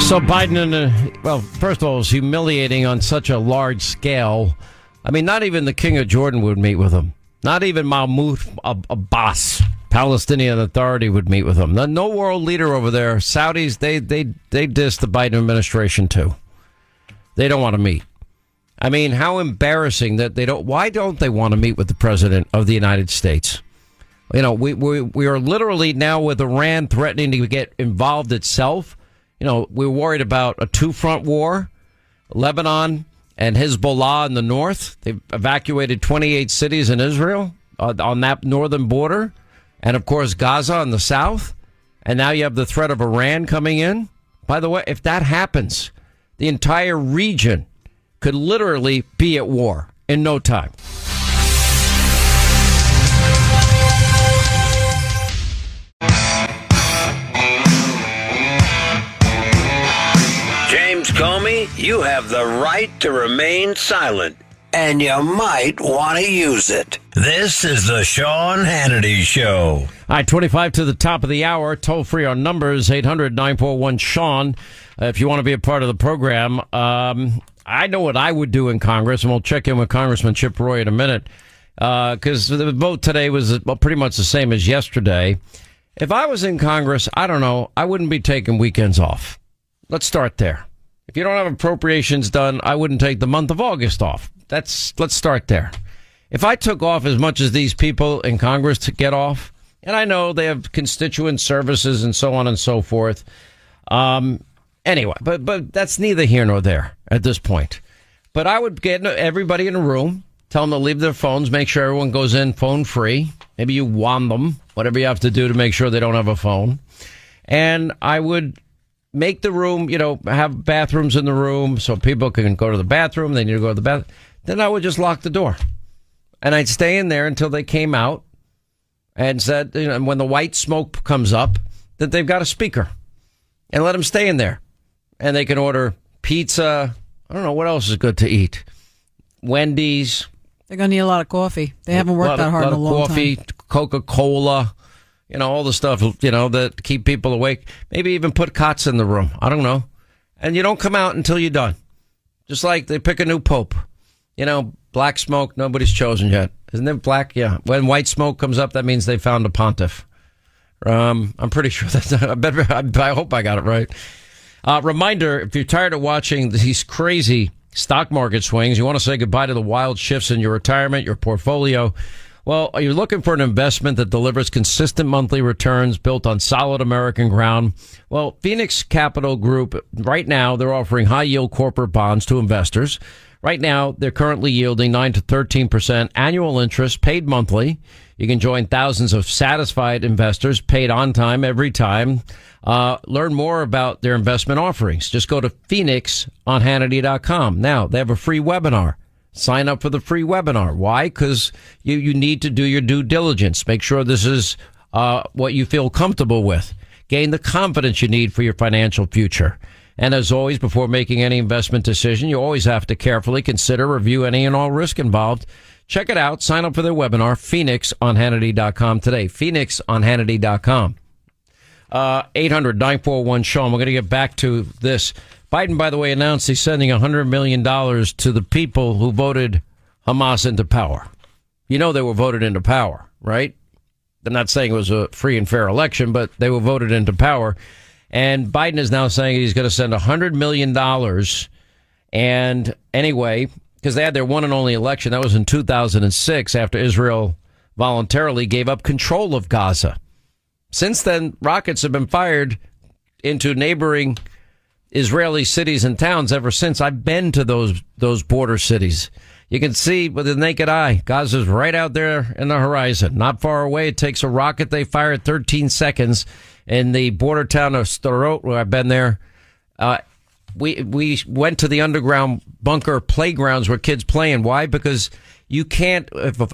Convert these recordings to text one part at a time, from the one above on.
So Biden, well, first of all, it's humiliating on such a large scale. I mean, not even the King of Jordan would meet with him. Not even Mahmoud Abbas, Palestinian Authority, would meet with him. No world leader over there. Saudis, they diss the Biden administration too. They don't want to meet. I mean, how embarrassing that they don't. Why don't they want to meet with the President of the United States? You know, we are literally now with Iran threatening to get involved itself. You know, we're worried about a two-front war, Lebanon and Hezbollah in the north. They've evacuated 28 cities in Israel on that northern border. And, of course, Gaza in the south. And now you have the threat of Iran coming in. By the way, if that happens, the entire region could literally be at war in no time. Comey, you have the right to remain silent, and you might want to use it. This is the Sean Hannity Show. All right, 25 to the top of the hour. Toll free on numbers, 800-941-SEAN. If you want to be a part of the program, I know what I would do in Congress, and we'll check in with Congressman Chip Roy in a minute, because the vote today was pretty much the same as yesterday. If I was in Congress, I don't know, I wouldn't be taking weekends off. Let's start there. If you don't have appropriations done, I wouldn't take the month of August off. Let's start there. If I took off as much as these people in Congress to get off, and I know they have constituent services and so on and so forth. Anyway, but that's neither here nor there at this point. But I would get everybody in a room, tell them to leave their phones, make sure everyone goes in phone free. Maybe you wand them, whatever you have to do to make sure they don't have a phone. And I would make the room, you know, have bathrooms in the room so people can go to the bathroom. They need to go to the bathroom. Then I would just lock the door. And I'd stay in there until they came out and said, you know, and when the white smoke comes up, that they've got a speaker. And let them stay in there. And they can order pizza. I don't know what else is good to eat. Wendy's. They're going to need a lot of coffee. They haven't worked that hard in a long time. Coffee, Coca-Cola. You know, all the stuff, you know, that keep people awake. Maybe even put cots in the room. I don't know. And you don't come out until you're done. Just like they pick a new pope. You know, black smoke, nobody's chosen yet. Isn't it black? Yeah. When white smoke comes up, that means they found a pontiff. I'm pretty sure that's not, I hope I got it right. Reminder, if you're tired of watching these crazy stock market swings, you want to say goodbye to the wild shifts in your retirement, your portfolio. Well, are you looking for an investment that delivers consistent monthly returns built on solid American ground? Well, Phoenix Capital Group, right now, they're offering high-yield corporate bonds to investors. Right now, they're currently yielding 9 to 13% annual interest paid monthly. You can join thousands of satisfied investors paid on time every time. Learn more about their investment offerings. Just go to phoenixonhannity.com. Now, they have a free webinar. Sign up for the free webinar. Why? Because you need to do your due diligence. Make sure this is what you feel comfortable with. Gain the confidence you need for your financial future. And as always, before making any investment decision, you always have to carefully consider, review any and all risk involved. Check it out. Sign up for their webinar, Phoenix on Hannity.com today. Phoenix on Hannity.com. 800-941-SHOWN. We're going to get back to this. Biden, by the way, announced he's sending $100 million to the people who voted Hamas into power. You know they were voted into power, right? They're not saying it was a free and fair election, but they were voted into power. And Biden is now saying he's going to send $100 million. And anyway, because they had their one and only election, that was in 2006 after Israel voluntarily gave up control of Gaza. Since then, rockets have been fired into neighboring Israeli cities and towns ever since. I've been to those border cities. You can see with the naked eye, Gaza's right out there in the horizon. Not far away, it takes a rocket they fire at 13 seconds in the border town of Sderot, where I've been there. We went to the underground bunker playgrounds where kids playing. Why? Because you can't,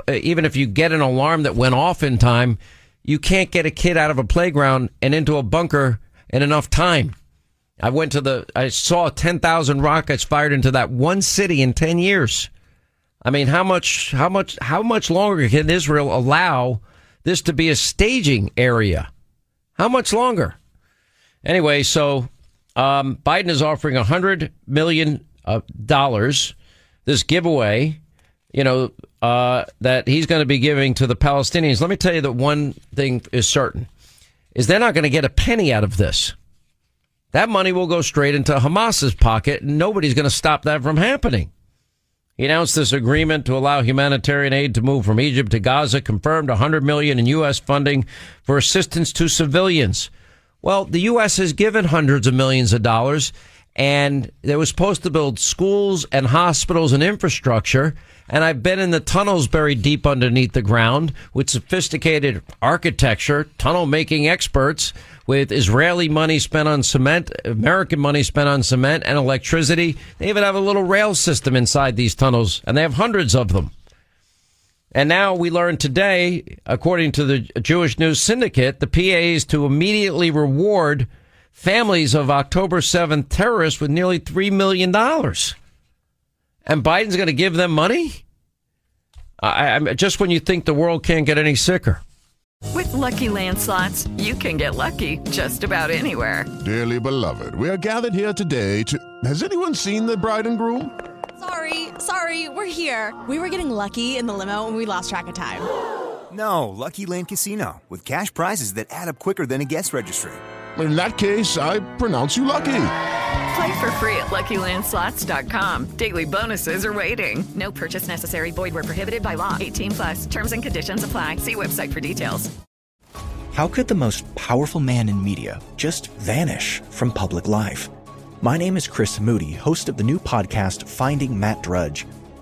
even if you get an alarm that went off in time, you can't get a kid out of a playground and into a bunker in enough time. I saw 10,000 rockets fired into that one city in 10 years. I mean, how much longer can Israel allow this to be a staging area? How much longer? Anyway, so Biden is offering $100 million, this giveaway, that he's going to be giving to the Palestinians. Let me tell you that one thing is certain, is they're not going to get a penny out of this. That money will go straight into Hamas's pocket, and nobody's going to stop that from happening. He announced this agreement to allow humanitarian aid to move from Egypt to Gaza, confirmed $100 million in U.S. funding for assistance to civilians. Well, the U.S. has given hundreds of millions of dollars, and they were supposed to build schools and hospitals and infrastructure. And I've been in the tunnels buried deep underneath the ground with sophisticated architecture, tunnel-making experts, with Israeli money spent on cement, American money spent on cement and electricity. They even have a little rail system inside these tunnels, and they have hundreds of them. And now we learn today, according to the Jewish News Syndicate, the PA is to immediately reward families of October 7th terrorists with nearly $3 million. And Biden's going to give them money? Just when you think the world can't get any sicker. With Lucky Land Slots, you can get lucky just about anywhere. Dearly beloved, we are gathered here today to... Has anyone seen the bride and groom? Sorry, we're here. We were getting lucky in the limo and we lost track of time. No, Lucky Land Casino, with cash prizes that add up quicker than a guest registry. In that case, I pronounce you lucky. Play for free at LuckyLandSlots.com. Daily bonuses are waiting. No purchase necessary. Void where prohibited by law. 18+. Terms and conditions apply. See website for details. How could the most powerful man in media just vanish from public life? My name is Chris Moody, host of the new podcast, Finding Matt Drudge.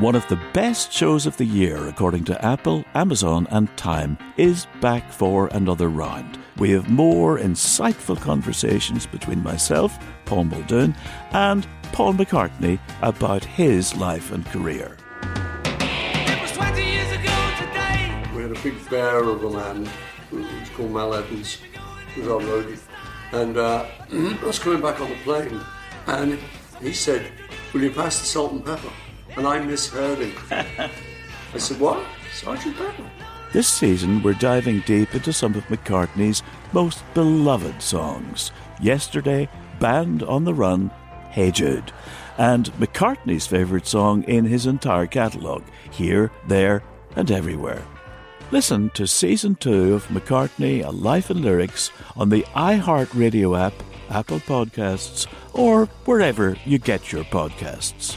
One of the best shows of the year, according to Apple, Amazon, and Time, is back for another round. We have more insightful conversations between myself, Paul Muldoon, and Paul McCartney about his life and career. It was 20 years ago today. We had a big bear of a man, who was called Mal Evans, who was on road, and I was coming back on the plane, and he said, "Will you pass the salt and pepper?" And I misheard him. I said, "What? Sergeant Pepper?" This season, we're diving deep into some of McCartney's most beloved songs. Yesterday, Band on the Run, Hey Jude. and McCartney's favourite song in his entire catalogue, Here, There and Everywhere. Listen to Season 2 of McCartney, A Life in Lyrics on the iHeartRadio app, Apple Podcasts, or wherever you get your podcasts.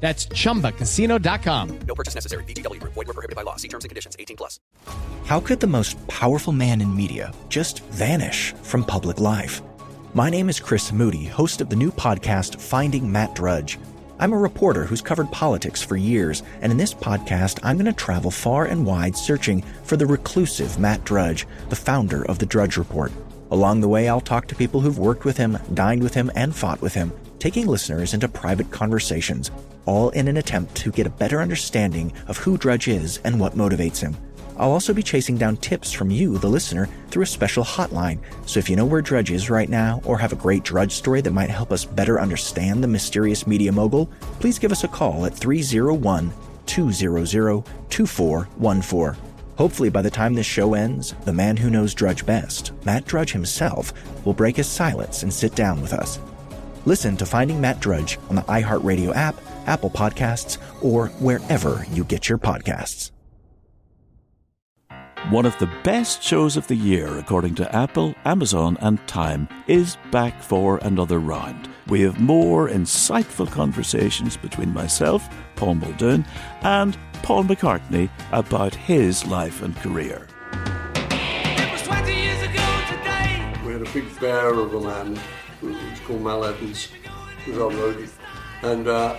That's ChumbaCasino.com. No purchase necessary. VGW Group. Void where prohibited by law. See terms and conditions. 18+. How could the most powerful man in media just vanish from public life? My name is Chris Moody, host of the new podcast, Finding Matt Drudge. I'm a reporter who's covered politics for years, and in this podcast, I'm going to travel far and wide searching for the reclusive Matt Drudge, the founder of the Drudge Report. Along the way, I'll talk to people who've worked with him, dined with him, and fought with him, taking listeners into private conversations, all in an attempt to get a better understanding of who Drudge is and what motivates him. I'll also be chasing down tips from you, the listener, through a special hotline, so if you know where Drudge is right now or have a great Drudge story that might help us better understand the mysterious media mogul, please give us a call at 301-200-2414. Hopefully by the time this show ends, the man who knows Drudge best, Matt Drudge himself, will break his silence and sit down with us. Listen to Finding Matt Drudge on the iHeartRadio app, Apple Podcasts, or wherever you get your podcasts. One of the best shows of the year, according to Apple, Amazon, and Time, is back for another round. We have more insightful conversations between myself, Paul Muldoon, and Paul McCartney about his life and career. It was 20 years ago today. We had a big bear of a man. It's called Mal Evans, who's our roadie. And I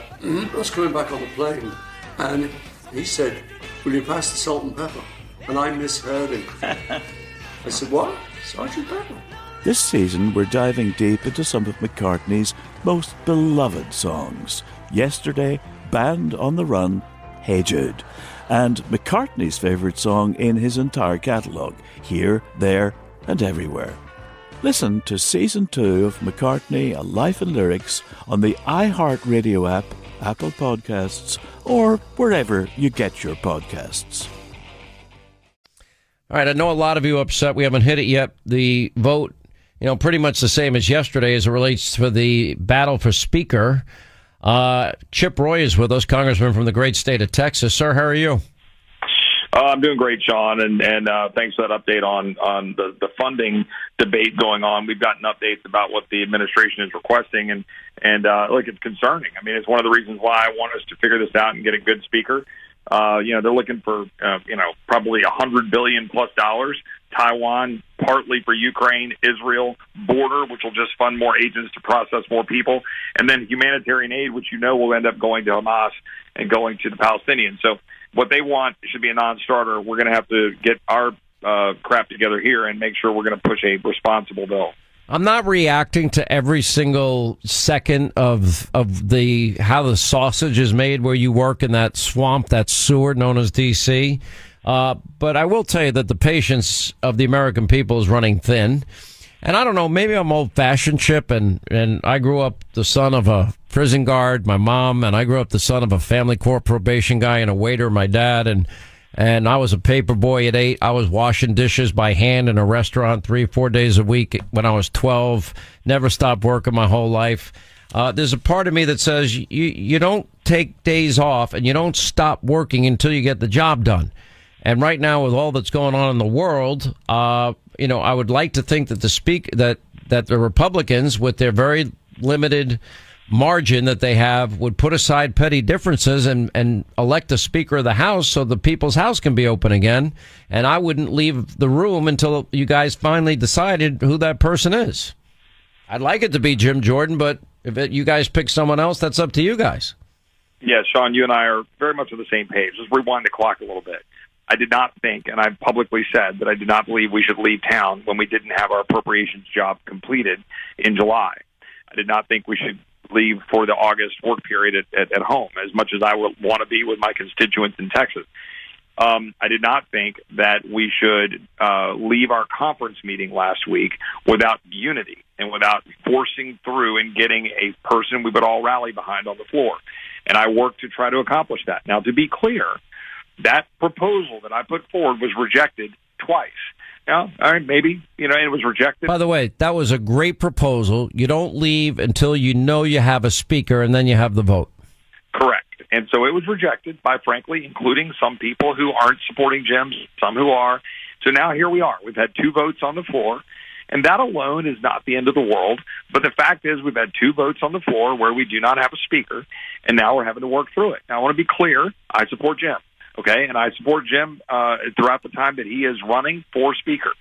was coming back on the plane, and he said, "Will you pass the salt and pepper?" And I misheard him. I said, "What? Sergeant Pepper?" This season, we're diving deep into some of McCartney's most beloved songs. Yesterday, Band on the Run, Hey Jude. And McCartney's favourite song in his entire catalogue, Here, There and Everywhere. Listen to Season 2 of McCartney, A Life in Lyrics on the iHeartRadio app, Apple Podcasts, or wherever you get your podcasts. All right, I know a lot of you upset we haven't hit it yet. The vote, you know, pretty much the same as yesterday as it relates to the battle for Speaker. Chip Roy is with us, Congressman from the great state of Texas. Sir, how are you? I'm doing great, Sean, and thanks for that update on the funding debate going on. We've gotten updates about what the administration is requesting, and it's concerning. I mean, it's one of the reasons why I want us to figure this out and get a good speaker. They're looking for, probably $100 billion+ Taiwan, partly for Ukraine, Israel, border, which will just fund more agents to process more people, and then humanitarian aid, which will end up going to Hamas and going to the Palestinians. So what they want should be a non-starter. We're going to have to get our crap together here and make sure we're going to push a responsible bill. I'm not reacting to every single second of how the sausage is made where you work in that swamp, that sewer known as D.C., but I will tell you that the patience of the American people is running thin. And I don't know, maybe I'm old-fashioned, Chip, and I grew up the son of a prison guard, my mom, and I grew up the son of a family court probation guy and a waiter, my dad, and I was a paper boy at 8. I was washing dishes by hand in a restaurant 3-4 days a week when I was 12, never stopped working my whole life. There's a part of me that says you don't take days off and you don't stop working until you get the job done. And right now, with all that's going on in the world, I would like to think that the Republicans, with their very limited margin that they have, would put aside petty differences and elect a Speaker of the House so the People's House can be open again. And I wouldn't leave the room until you guys finally decided who that person is. I'd like it to be Jim Jordan, but if you guys pick someone else, that's up to you guys. Yeah, Sean, you and I are very much on the same page. Let's rewind the clock a little bit. I did not think, and I've publicly said, that I did not believe we should leave town when we didn't have our appropriations job completed in July. I did not think we should leave for the August work period at home, as much as I would want to be with my constituents in Texas. I did not think that we should leave our conference meeting last week without unity and without forcing through and getting a person we would all rally behind on the floor. And I worked to try to accomplish that. Now, to be clear, that proposal that I put forward was rejected twice. Yeah, all right, maybe, it was rejected. By the way, that was a great proposal. You don't leave until you know you have a speaker, and then you have the vote. Correct. And so it was rejected by, frankly, including some people who aren't supporting Jim, some who are. So now here we are. We've had two votes on the floor, and that alone is not the end of the world. But the fact is we've had two votes on the floor where we do not have a speaker, and now we're having to work through it. Now, I want to be clear, I support Jim. Okay, and I support Jim throughout the time that he is running for Speaker.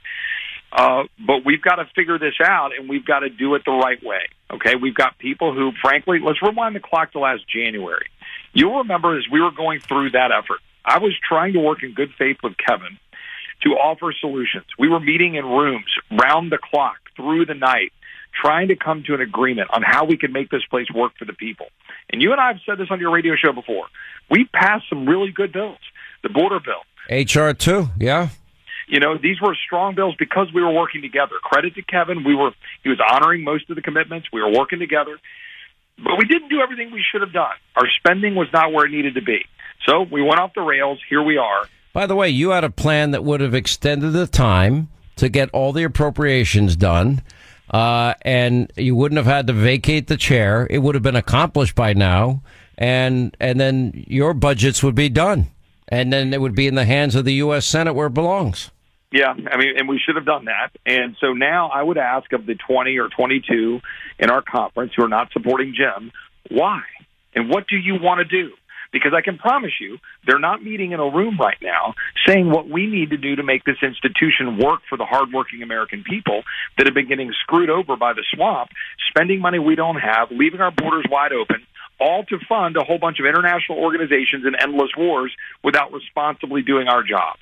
But we've got to figure this out, and we've got to do it the right way. Okay, we've got people who, frankly, let's rewind the clock to last January. You'll remember as we were going through that effort, I was trying to work in good faith with Kevin to offer solutions. We were meeting in rooms round the clock through the night, trying to come to an agreement on how we can make this place work for the people. And you and I have said this on your radio show before. We passed some really good bills. The border bill. HR 2, yeah. These were strong bills because we were working together. Credit to Kevin. He was honoring most of the commitments. We were working together. But we didn't do everything we should have done. Our spending was not where it needed to be. So we went off the rails. Here we are. By the way, you had a plan that would have extended the time to get all the appropriations done. And you wouldn't have had to vacate the chair. It would have been accomplished by now, and then your budgets would be done, and then it would be in the hands of the U.S. Senate where it belongs. Yeah, and we should have done that. And so now I would ask of the 20 or 22 in our conference who are not supporting Jim, why? And what do you want to do? Because I can promise you, they're not meeting in a room right now saying what we need to do to make this institution work for the hardworking American people that have been getting screwed over by the swamp, spending money we don't have, leaving our borders wide open, all to fund a whole bunch of international organizations and endless wars without responsibly doing our job.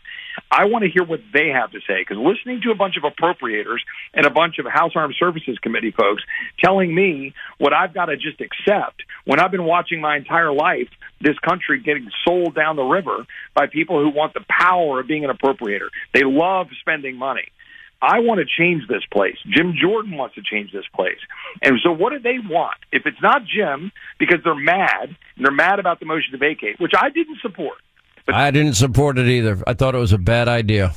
I want to hear what they have to say, because listening to a bunch of appropriators and a bunch of House Armed Services Committee folks telling me what I've got to just accept when I've been watching my entire life this country getting sold down the river by people who want the power of being an appropriator. They love spending money. I want to change this place. Jim Jordan wants to change this place. And so what do they want? If it's not Jim, because they're mad, and they're mad about the motion to vacate, which I didn't support. But I didn't support it either. I thought it was a bad idea.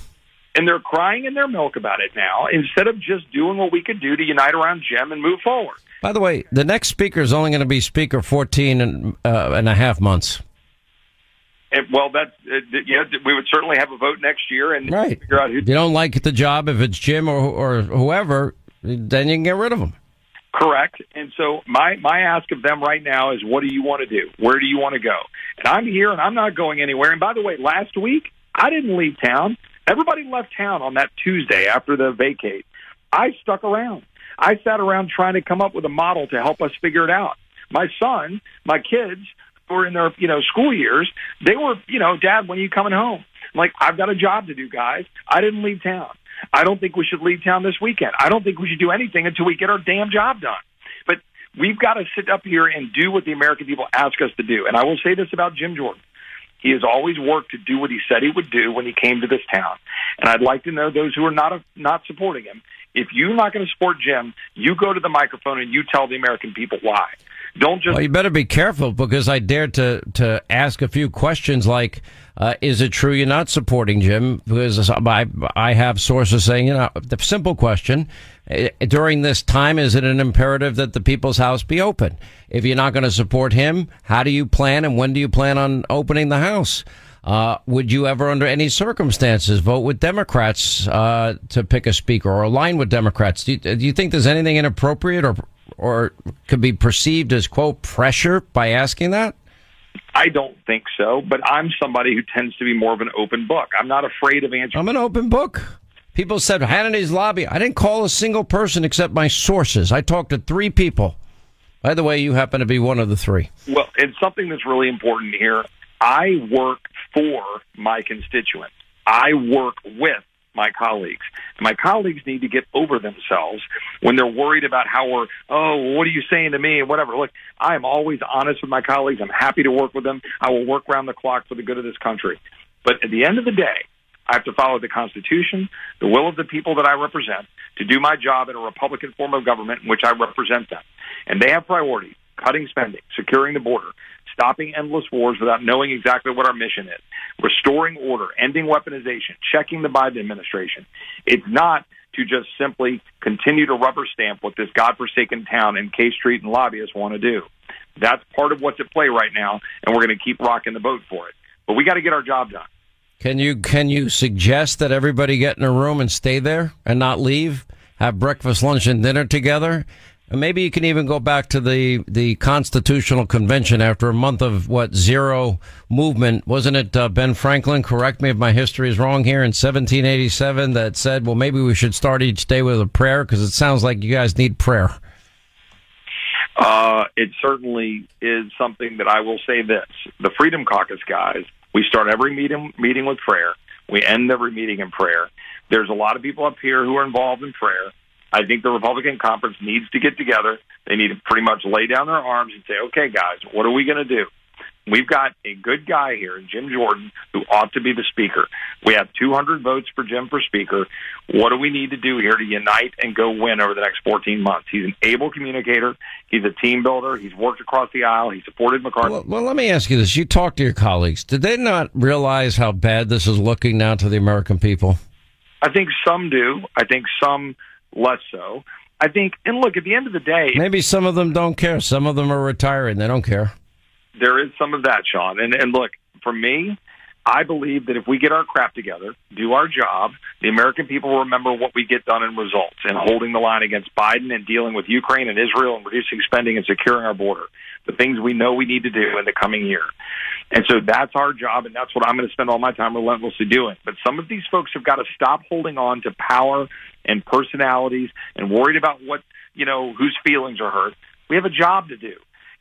And they're crying in their milk about it now, instead of just doing what we could do to unite around Jim and move forward. By the way, the next speaker is only going to be Speaker 14 and a half months. Well, that we would certainly have a vote next year, and right. Figure out who. If you don't like the job, if it's Jim or whoever, then you can get rid of them. Correct. And so my ask of them right now is, what do you want to do? Where do you want to go? And I'm here, and I'm not going anywhere. And by the way, last week, I didn't leave town. Everybody left town on that Tuesday after the vacate. I stuck around. I sat around trying to come up with a model to help us figure it out. My son, my kids, were in their school years, they were, Dad, when are you coming home? I'm like, I've got a job to do, guys. I didn't leave town. I don't think we should leave town this weekend. I don't think we should do anything until we get our damn job done. But we've got to sit up here and do what the American people ask us to do. And I will say this about Jim Jordan. He has always worked to do what he said he would do when he came to this town. And I'd like to know those who are not supporting him. If you're not going to support Jim, you go to the microphone and you tell the American people why. Don't just. Well, you better be careful, because I dared to ask a few questions like, is it true you're not supporting Jim? Because I have sources saying, the simple question, during this time, is it an imperative that the People's House be open? If you're not going to support him, how do you plan and when do you plan on opening the House? Would you ever, under any circumstances, vote with Democrats to pick a speaker or align with Democrats? Do you think there's anything inappropriate or could be perceived as, quote, pressure by asking that? I don't think so, but I'm somebody who tends to be more of an open book. I'm not afraid of answering. I'm an open book. People said, Hannity's lobby. I didn't call a single person except my sources. I talked to three people. By the way, you happen to be one of the three. Well, it's something that's really important here. I work for my constituents. I work with my colleagues. My colleagues need to get over themselves when they're worried about how we're, oh, what are you saying to me and whatever. Look, I am always honest with my colleagues. I'm happy to work with them. I will work round the clock for the good of this country. But at the end of the day, I have to follow the Constitution, the will of the people that I represent, to do my job in a Republican form of government in which I represent them. And they have priorities: cutting spending, securing the border, stopping endless wars without knowing exactly what our mission is, restoring order, ending weaponization, checking the Biden administration. It's not to just simply continue to rubber stamp what this godforsaken town in K Street and lobbyists want to do. That's part of what's at play right now, and we're going to keep rocking the boat for it. But we got to get our job done. Can you suggest that everybody get in a room and stay there and not leave, have breakfast, lunch, and dinner together? And maybe you can even go back to the Constitutional Convention after a month of, what, zero movement. Wasn't it Ben Franklin, correct me if my history is wrong here, in 1787 that said, well, maybe we should start each day with a prayer, because it sounds like you guys need prayer. It certainly is something that I will say this. The Freedom Caucus guys, we start every meeting with prayer. We end every meeting in prayer. There's a lot of people up here who are involved in prayer. I think the Republican conference needs to get together. They need to pretty much lay down their arms and say, okay, guys, what are we going to do? We've got a good guy here, Jim Jordan, who ought to be the speaker. We have 200 votes for Jim for speaker. What do we need to do here to unite and go win over the next 14 months? He's an able communicator. He's a team builder. He's worked across the aisle. He supported McCarthy. Well, let me ask you this. You talked to your colleagues. Did they not realize how bad this is looking now to the American people? I think some do. I think some less so. I think, and look, at the end of the day... Maybe some of them don't care. Some of them are retiring. They don't care. There is some of that, Sean. And look, for me, I believe that if we get our crap together, do our job, the American people will remember what we get done in results and holding the line against Biden and dealing with Ukraine and Israel and reducing spending and securing our border, the things we know we need to do in the coming year. And so that's our job, and that's what I'm going to spend all my time relentlessly doing. But some of these folks have got to stop holding on to power and personalities and worried about what, you know, whose feelings are hurt. We have a job to do.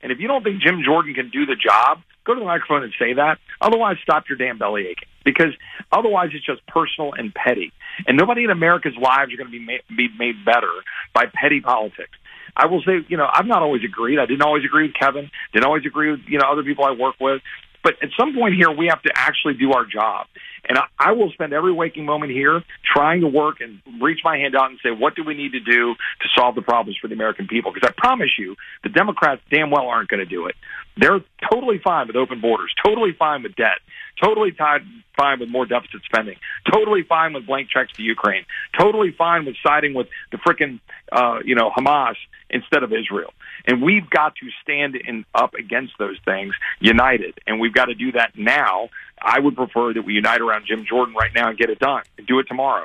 And if you don't think Jim Jordan can do the job, go to the microphone and say that. Otherwise, stop your damn belly aching, because otherwise it's just personal and petty. And nobody in America's lives are going to be made better by petty politics. I will say, you know, I've not always agreed. I didn't always agree with Kevin. Didn't always agree with, you know, other people I work with. But at some point here, we have to actually do our job. And I will spend every waking moment here trying to work and reach my hand out and say, what do we need to do to solve the problems for the American people? Because I promise you, the Democrats damn well aren't going to do it. They're totally fine with open borders, totally fine with debt, totally fine with more deficit spending, totally fine with blank checks to Ukraine, totally fine with siding with the frickin', Hamas instead of Israel. And we've got to stand up against those things united, and we've got to do that now. I would prefer that we unite around Jim Jordan right now and get it done, and do it tomorrow.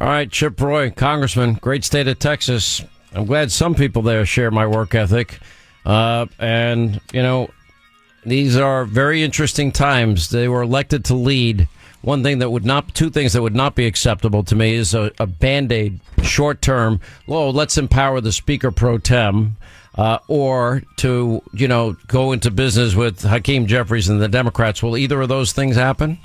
All right, Chip Roy, Congressman, great state of Texas. I'm glad some people there share my work ethic. And, you know, these are very interesting times. They were elected to lead. Two things that would not be acceptable to me is a Band-Aid short-term, let's empower the Speaker pro tem, or to, you know, go into business with Hakeem Jeffries and the Democrats. Will either of those things happen?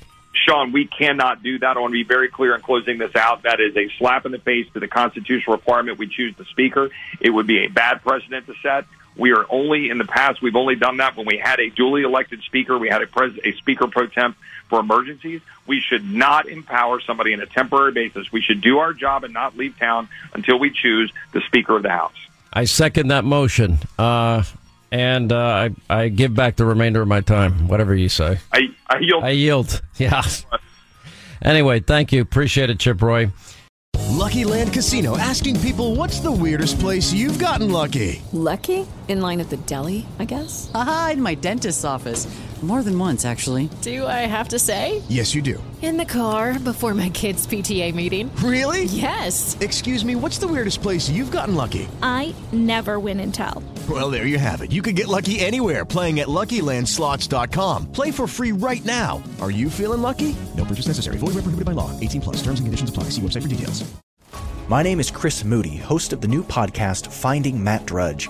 Sean, we cannot do that. I want to be very clear in closing this out. That is a slap in the face to the constitutional requirement we choose the Speaker. It would be a bad precedent to set. We are only, in the past, we've only done that when we had a duly elected speaker. We had a speaker pro temp for emergencies. We should not empower somebody on a temporary basis. We should do our job and not leave town until we choose the Speaker of the House. I second that motion, and I give back the remainder of my time, whatever you say. I yield. I yield, yeah. Anyway, thank you. Appreciate it, Chip Roy. Lucky Land Casino, asking people, what's the weirdest place you've gotten lucky? Lucky? In line at the deli, I guess? Aha, in my dentist's office. More than once, actually. Do I have to say? Yes, you do. In the car, before my kids' PTA meeting. Really? Yes. Excuse me, what's the weirdest place you've gotten lucky? I never win and tell. Well, there you have it. You can get lucky anywhere, playing at LuckyLandSlots.com. Play for free right now. Are you feeling lucky? No purchase necessary. Void where prohibited by law. 18+. Terms and conditions apply. See website for details. My name is Chris Moody, host of the new podcast, Finding Matt Drudge.